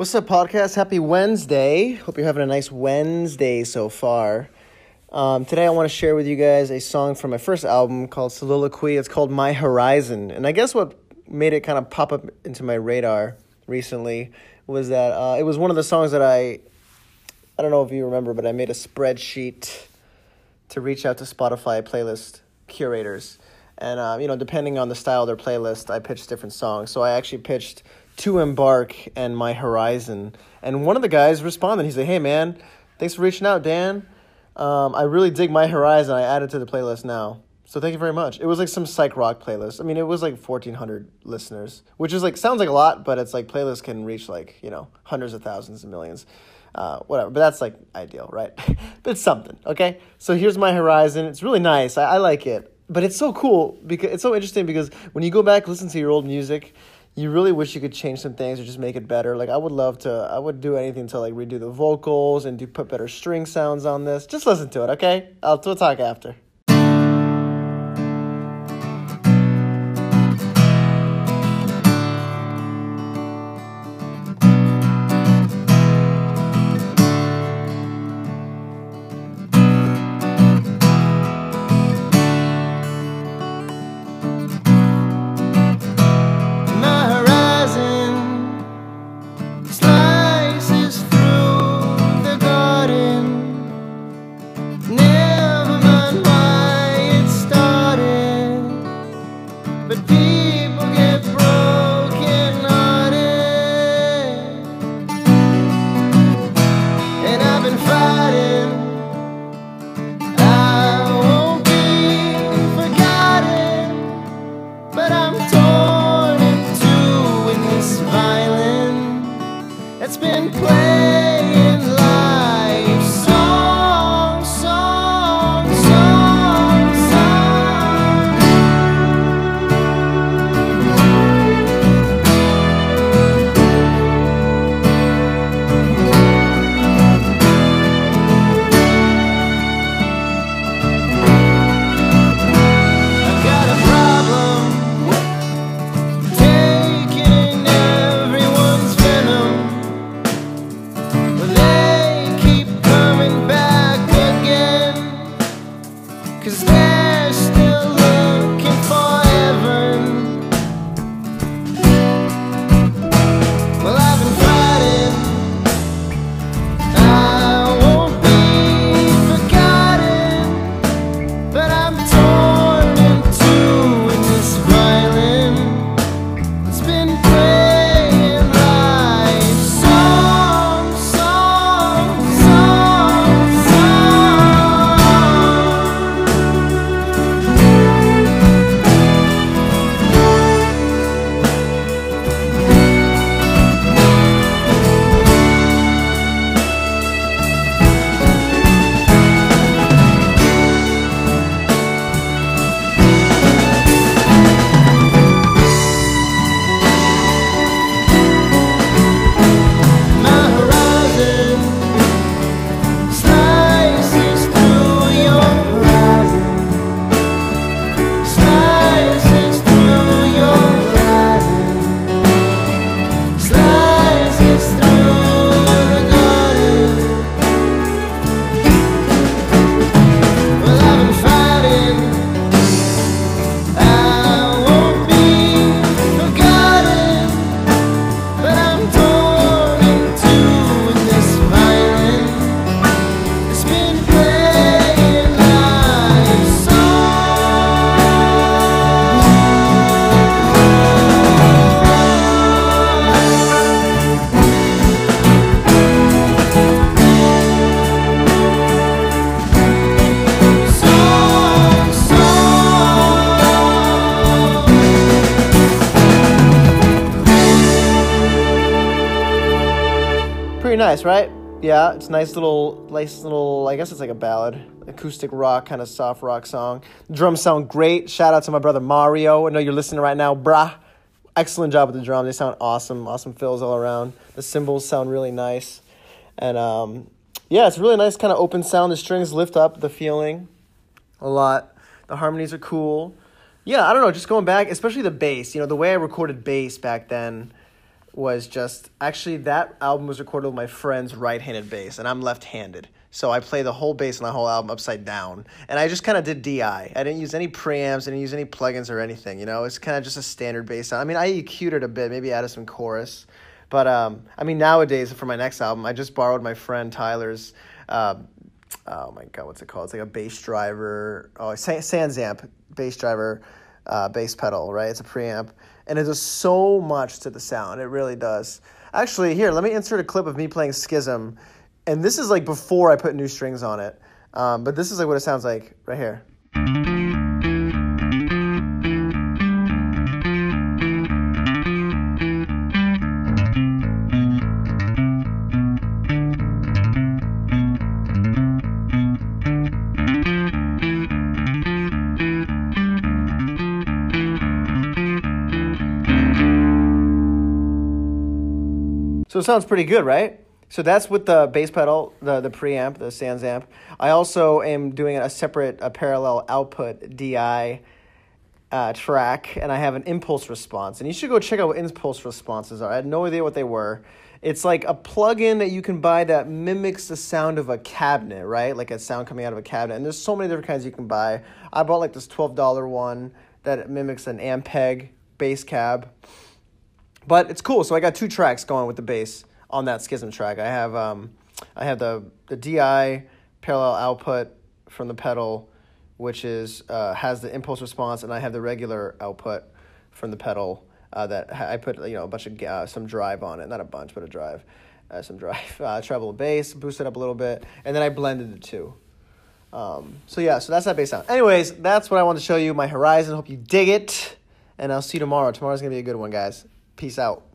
What's up, podcast? Happy Wednesday. Hope you're having a nice Wednesday so far. Today I want to share with you guys a song from my first album called Soliloquy. It's called My Horizon. And I guess what made it kind of pop up into my radar recently was that it was one of the songs that I don't know if you remember, but I made a spreadsheet to reach out to Spotify playlist curators. And, depending on the style of their playlist, I pitched different songs. So I actually pitched To Embark and My Horizon. And one of the guys responded. He said, "Hey, man, thanks for reaching out, Dan. I really dig My Horizon. I added to the playlist now. So thank you very much." It was like some psych rock playlist. I mean, it was like 1,400 listeners, which is like sounds like a lot, but it's like playlists can reach like, hundreds of thousands and millions. Whatever, but that's like ideal, right? But it's something, okay? So here's My Horizon. It's really nice. I like it. But it's so cool because it's so interesting because when you go back, listen to your old music, you really wish you could change some things or just make it better. Like I would do anything to like redo the vocals and put better string sounds on this. Just listen to it, okay? We'll talk after. Nice, right? Yeah, it's nice little, I guess it's like a ballad, acoustic rock, kind of soft rock song. The drums sound great. Shout out to my brother Mario. I know you're listening right now, brah. Excellent job with the drums. They sound awesome. Awesome fills all around. The cymbals sound really nice. And it's really nice kind of open sound. The strings lift up the feeling a lot. The harmonies are cool. Yeah, I don't know, just going back, especially the bass. The way I recorded bass back then was just, actually that album was recorded with my friend's right-handed bass, and I'm left-handed. So I play the whole bass on the whole album upside down. And I just kind of did DI. I didn't use any preamps, I didn't use any plugins or anything, you know? It's kind of just a standard bass sound. I mean, I EQ'd it a bit, maybe added some chorus. But, I mean, nowadays, for my next album, I just borrowed my friend Tyler's, oh my God, what's it called? It's like a bass driver, oh, SansAmp bass driver, bass pedal, right? It's a preamp. And it does so much to the sound. It really does. Actually, here, let me insert a clip of me playing Schism. And this is like before I put new strings on it. But this is like what it sounds like right here. So it sounds pretty good, right? So that's with the bass pedal, the preamp, the SansAmp. I also am doing a separate, a parallel output DI track, and I have an impulse response. And you should go check out what impulse responses are. I had no idea what they were. It's like a plug-in that you can buy that mimics the sound of a cabinet, right? Like a sound coming out of a cabinet. And there's so many different kinds you can buy. I bought like this $12 one that mimics an Ampeg bass cab. But it's cool. So I got two tracks going with the bass on that Schism track. I have the DI parallel output from the pedal, which is has the impulse response, and I have the regular output from the pedal that I put, you know, a bunch of some drive on it, not a bunch, but a drive, some drive, treble bass, boosted up a little bit, and then I blended the two. So yeah, so that's that bass sound. Anyways, that's what I wanted to show you, My Horizon. Hope you dig it, and I'll see you tomorrow. Tomorrow's gonna be a good one, guys. Peace out.